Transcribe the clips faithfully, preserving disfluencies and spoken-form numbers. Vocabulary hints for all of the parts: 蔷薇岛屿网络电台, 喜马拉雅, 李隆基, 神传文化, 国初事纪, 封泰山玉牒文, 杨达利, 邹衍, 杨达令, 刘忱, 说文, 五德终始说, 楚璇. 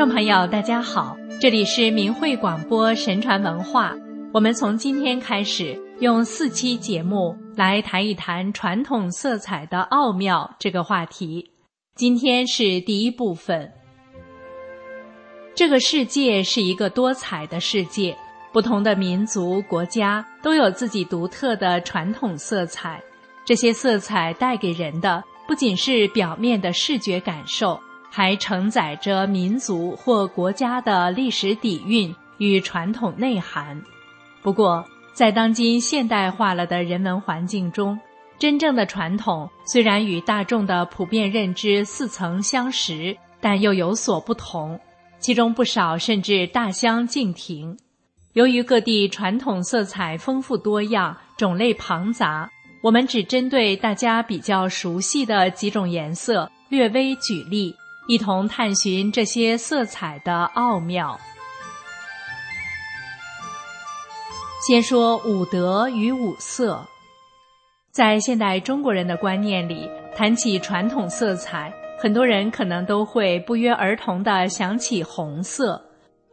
众朋友大家好，这里是明慧广播神传文化，我们从今天开始用四期节目来谈一谈传统色彩的奥妙这个话题。今天是第一部分。这个世界是一个多彩的世界，不同的民族国家都有自己独特的传统色彩，这些色彩带给人的不仅是表面的视觉感受，还承载着民族或国家的历史底蕴与传统内涵。不过，在当今现代化了的人文环境中，真正的传统虽然与大众的普遍认知似曾相识，但又有所不同，其中不少甚至大相径庭。由于各地传统色彩丰富多样，种类庞杂，我们只针对大家比较熟悉的几种颜色略微举例，一同探寻这些色彩的奥妙。先说五德与五色。在现代中国人的观念里，谈起传统色彩，很多人可能都会不约而同地想起红色。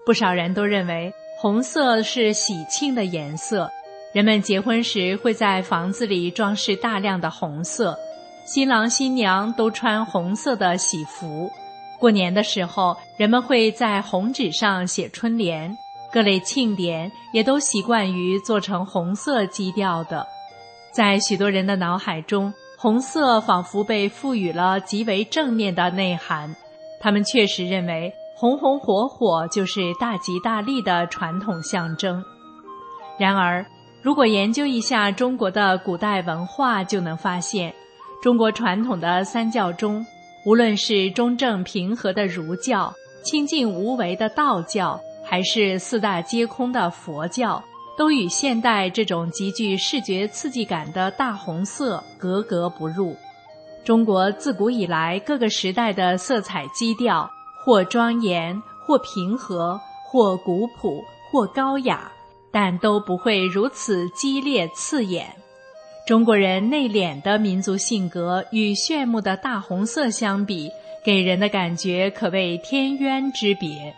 不少人都认为红色是喜庆的颜色，人们结婚时会在房子里装饰大量的红色，新郎新娘都穿红色的喜服。过年的时候，人们会在红纸上写春联，各类庆典也都习惯于做成红色基调的。在许多人的脑海中，红色仿佛被赋予了极为正面的内涵，他们确实认为红红火火就是大吉大利的传统象征。然而，如果研究一下中国的古代文化，就能发现中国传统的三教中，无论是中正平和的儒教、清净无为的道教，还是四大皆空的佛教，都与现代这种极具视觉刺激感的大红色格格不入。中国自古以来各个时代的色彩基调，或庄严，或平和，或古朴，或高雅，但都不会如此激烈刺眼。中国人内敛的民族性格与炫目的大红色相比，给人的感觉可谓天渊之别。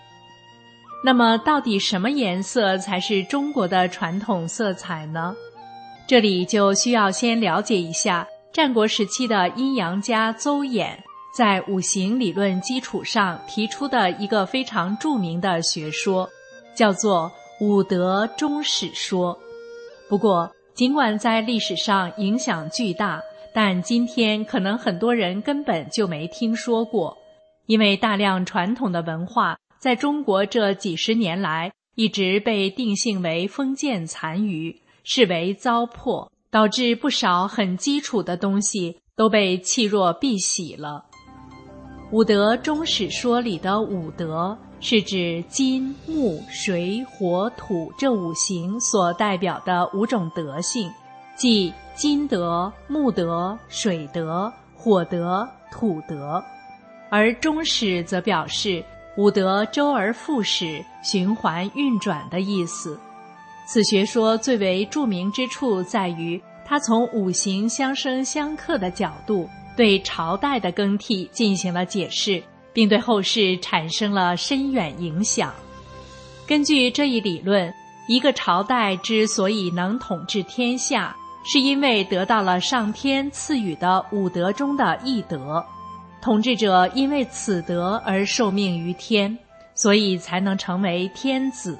那么到底什么颜色才是中国的传统色彩呢？这里就需要先了解一下战国时期的阴阳家邹衍在五行理论基础上提出的一个非常著名的学说，叫做五德终始说。不过尽管在历史上影响巨大，但今天可能很多人根本就没听说过，因为大量传统的文化在中国这几十年来一直被定性为封建残余，视为糟粕，导致不少很基础的东西都被弃若敝屣了。五德终始说里的五德是指金、木、水、火、土这五行所代表的五种德性，即金德、木德、水德、火德、土德。而终始则表示五德周而复始，循环运转的意思。此学说最为著名之处在于，它从五行相生相克的角度，对朝代的更替进行了解释，并对后世产生了深远影响。根据这一理论，一个朝代之所以能统治天下，是因为得到了上天赐予的五德中的一德，统治者因为此德而受命于天，所以才能成为天子。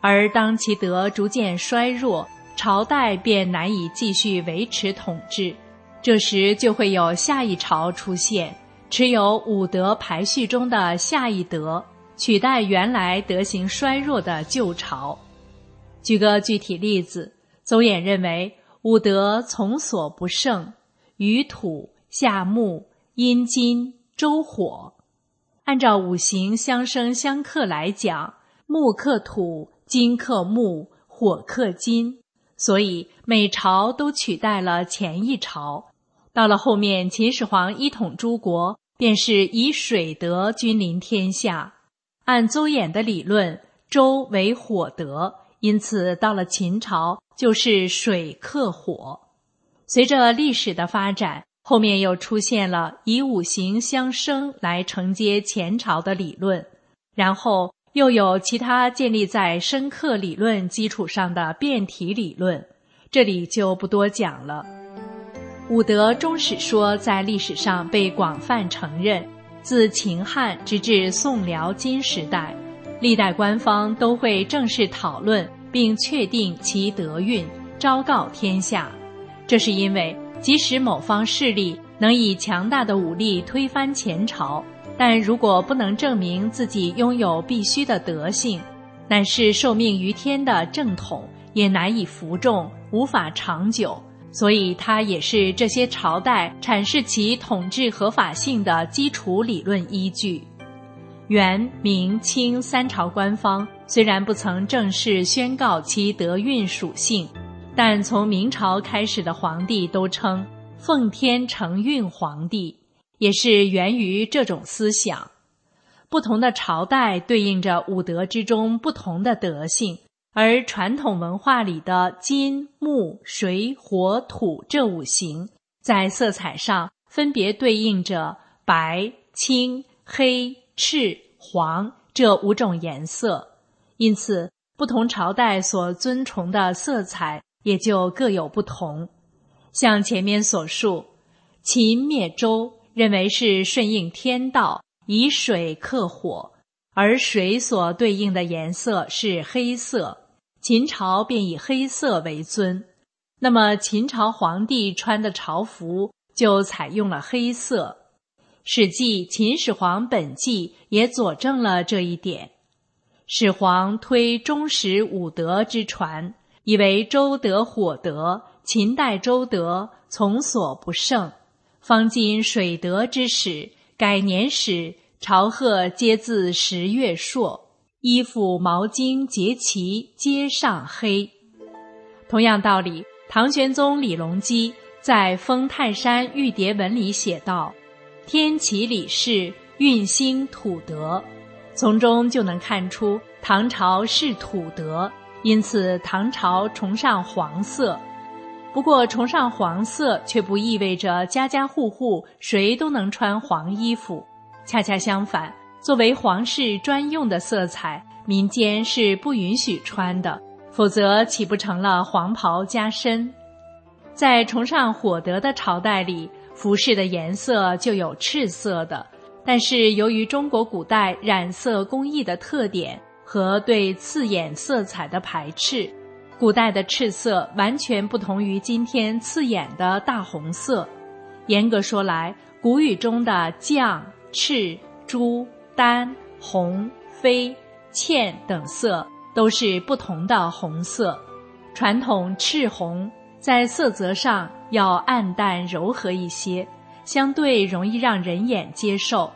而当其德逐渐衰弱，朝代便难以继续维持统治，这时就会有下一朝出现，持有五德排序中的下一德，取代原来德行衰弱的旧朝。举个具体例子，邹衍认为五德从所不胜，于土、下木、阴金、周火。按照五行相生相克来讲，木克土，金克木，火克金，所以每朝都取代了前一朝。到了后面秦始皇一统诸国，便是以水德君临天下。按邹衍的理论，周为火德，因此到了秦朝就是水克火。随着历史的发展，后面又出现了以五行相生来承接前朝的理论，然后又有其他建立在深刻理论基础上的辩题理论，这里就不多讲了。伍德中史说在历史上被广泛承认，自秦汉直至宋辽金时代，历代官方都会正式讨论并确定其德运，昭告天下。这是因为即使某方势力能以强大的武力推翻前朝，但如果不能证明自己拥有必须的德性，乃是受命于天的正统，也难以服众，无法长久。所以它也是这些朝代阐释其统治合法性的基础理论依据。元、明、清三朝官方虽然不曾正式宣告其德运属性，但从明朝开始的皇帝都称奉天承运皇帝，也是源于这种思想。不同的朝代对应着五德之中不同的德性，而传统文化里的金、木、水、火、土这五行，在色彩上分别对应着白、青、黑、赤、黄这五种颜色，因此不同朝代所尊崇的色彩也就各有不同。像前面所述，秦灭周认为是顺应天道，以水克火，而水所对应的颜色是黑色，秦朝便以黑色为尊。那么秦朝皇帝穿的朝服就采用了黑色，史记《秦始皇本纪》也佐证了这一点。始皇推中史五德之传，以为周德火德，秦代周德从所不胜，方今水德之始，改年始，朝贺皆自十月朔，衣服毛巾节旗皆上黑。同样道理，唐玄宗李隆基在《封泰山玉牒文》里写道：天启理事，运兴土德，从中就能看出唐朝是土德，因此唐朝崇尚黄色。不过崇尚黄色却不意味着家家户户谁都能穿黄衣服，恰恰相反，作为皇室专用的色彩，民间是不允许穿的，否则岂不成了黄袍加身？在崇尚火德的朝代里，服饰的颜色就有赤色的，但是由于中国古代染色工艺的特点和对刺眼色彩的排斥，古代的赤色完全不同于今天刺眼的大红色。严格说来，古语中的绛、赤、朱、丹、红、绯、茜等色都是不同的红色。传统赤红在色泽上要暗淡柔和一些，相对容易让人眼接受。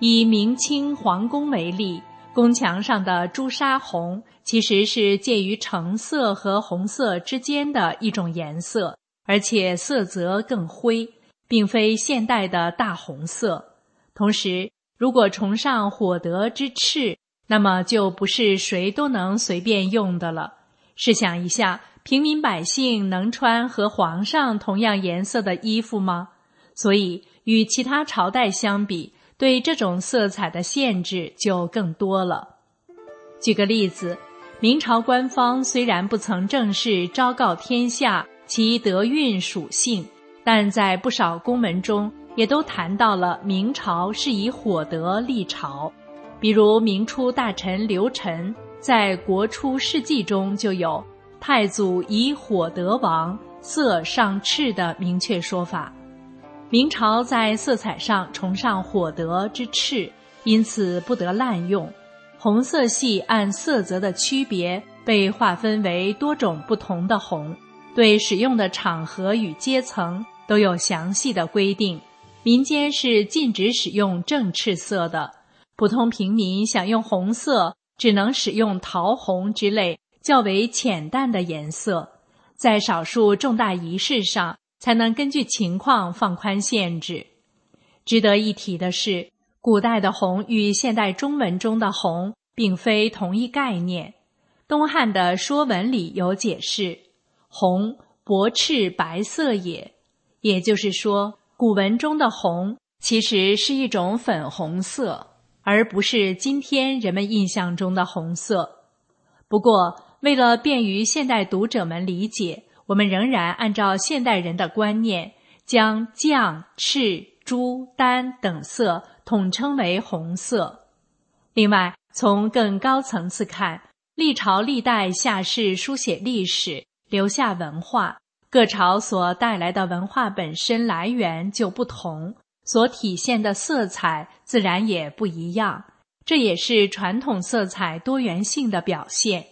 以明清皇宫为例，宫墙上的朱砂红其实是介于橙色和红色之间的一种颜色，而且色泽更灰，并非现代的大红色。同时，如果崇尚火德之赤，那么就不是谁都能随便用的了。试想一下，平民百姓能穿和皇上同样颜色的衣服吗？所以，与其他朝代相比，对这种色彩的限制就更多了。举个例子，明朝官方虽然不曾正式昭告天下其德运属性，但在不少公文中也都谈到了明朝是以火德立朝。比如明初大臣刘忱在《国初事纪》中就有太祖以火德王，色上赤的明确说法。明朝在色彩上崇尚火德之赤，因此不得滥用。红色系按色泽的区别被划分为多种不同的红，对使用的场合与阶层都有详细的规定。民间是禁止使用正赤色的，普通平民想用红色只能使用桃红之类较为浅淡的颜色，在少数重大仪式上才能根据情况放宽限制。值得一提的是，古代的红与现代中文中的红并非同一概念。东汉的《说文》里有解释：红，薄赤白色也。也就是说，古文中的红其实是一种粉红色。而不是今天人们印象中的红色。不过，为了便于现代读者们理解，我们仍然按照现代人的观念，将酱、赤、朱、丹等色统称为红色。另外，从更高层次看，历朝历代下士书写历史，留下文化，各朝所带来的文化本身来源就不同，所体现的色彩自然也不一样，这也是传统色彩多元性的表现。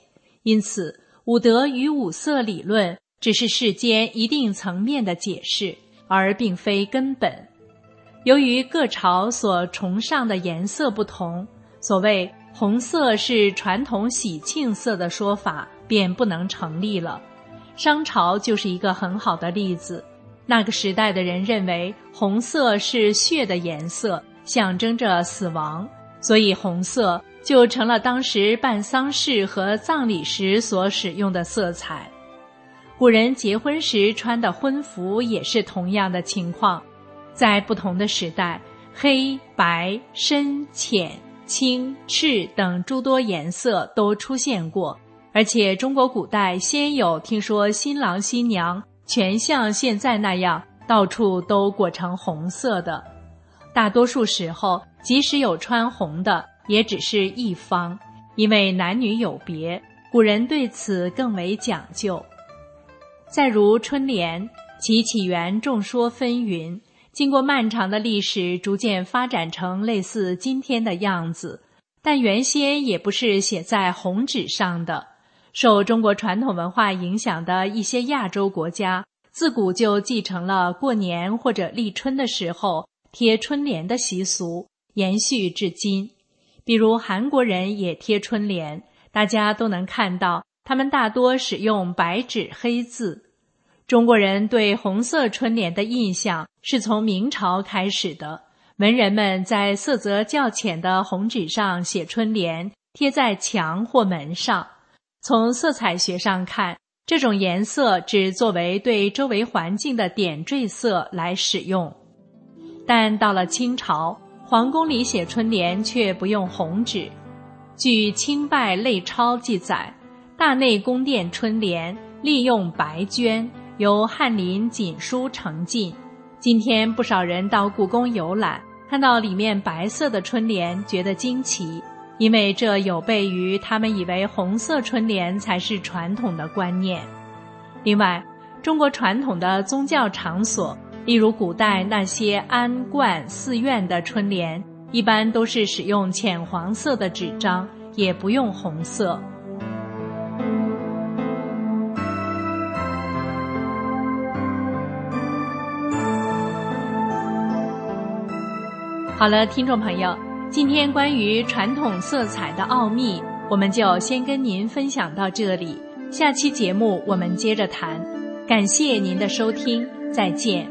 因此，五德与五色理论只是世间一定层面的解释，而并非根本。由于各朝所崇尚的颜色不同，所谓红色是传统喜庆色的说法便不能成立了。商朝就是一个很好的例子，那个时代的人认为红色是血的颜色，象征着死亡，所以红色就成了当时办丧事和葬礼时所使用的色彩。古人结婚时穿的婚服也是同样的情况，在不同的时代，黑、白、深、浅、青、赤等诸多颜色都出现过，而且中国古代先有听说新郎新娘全像现在那样到处都裹成红色的。大多数时候，即使有穿红的，也只是一方，因为男女有别，古人对此更为讲究。再如春联，其起源众说纷纭，经过漫长的历史，逐渐发展成类似今天的样子，但原先也不是写在红纸上的。受中国传统文化影响的一些亚洲国家，自古就继承了过年或者立春的时候贴春联的习俗，延续至今。比如韩国人也贴春联，大家都能看到，他们大多使用白纸黑字。中国人对红色春联的印象是从明朝开始的，文人们在色泽较浅的红纸上写春联，贴在墙或门上。从色彩学上看，这种颜色只作为对周围环境的点缀色来使用。但到了清朝，皇宫里写春联却不用红纸。据清代类钞记载，大内宫殿春联利用白绢，由翰林锦书呈进。今天不少人到故宫游览，看到里面白色的春联觉得惊奇，因为这有悖于他们以为红色春联才是传统的观念。另外，中国传统的宗教场所，例如古代那些庵观寺院的春联，一般都是使用浅黄色的纸张，也不用红色。好了，听众朋友，今天关于传统色彩的奥秘，我们就先跟您分享到这里，下期节目我们接着谈。感谢您的收听，再见。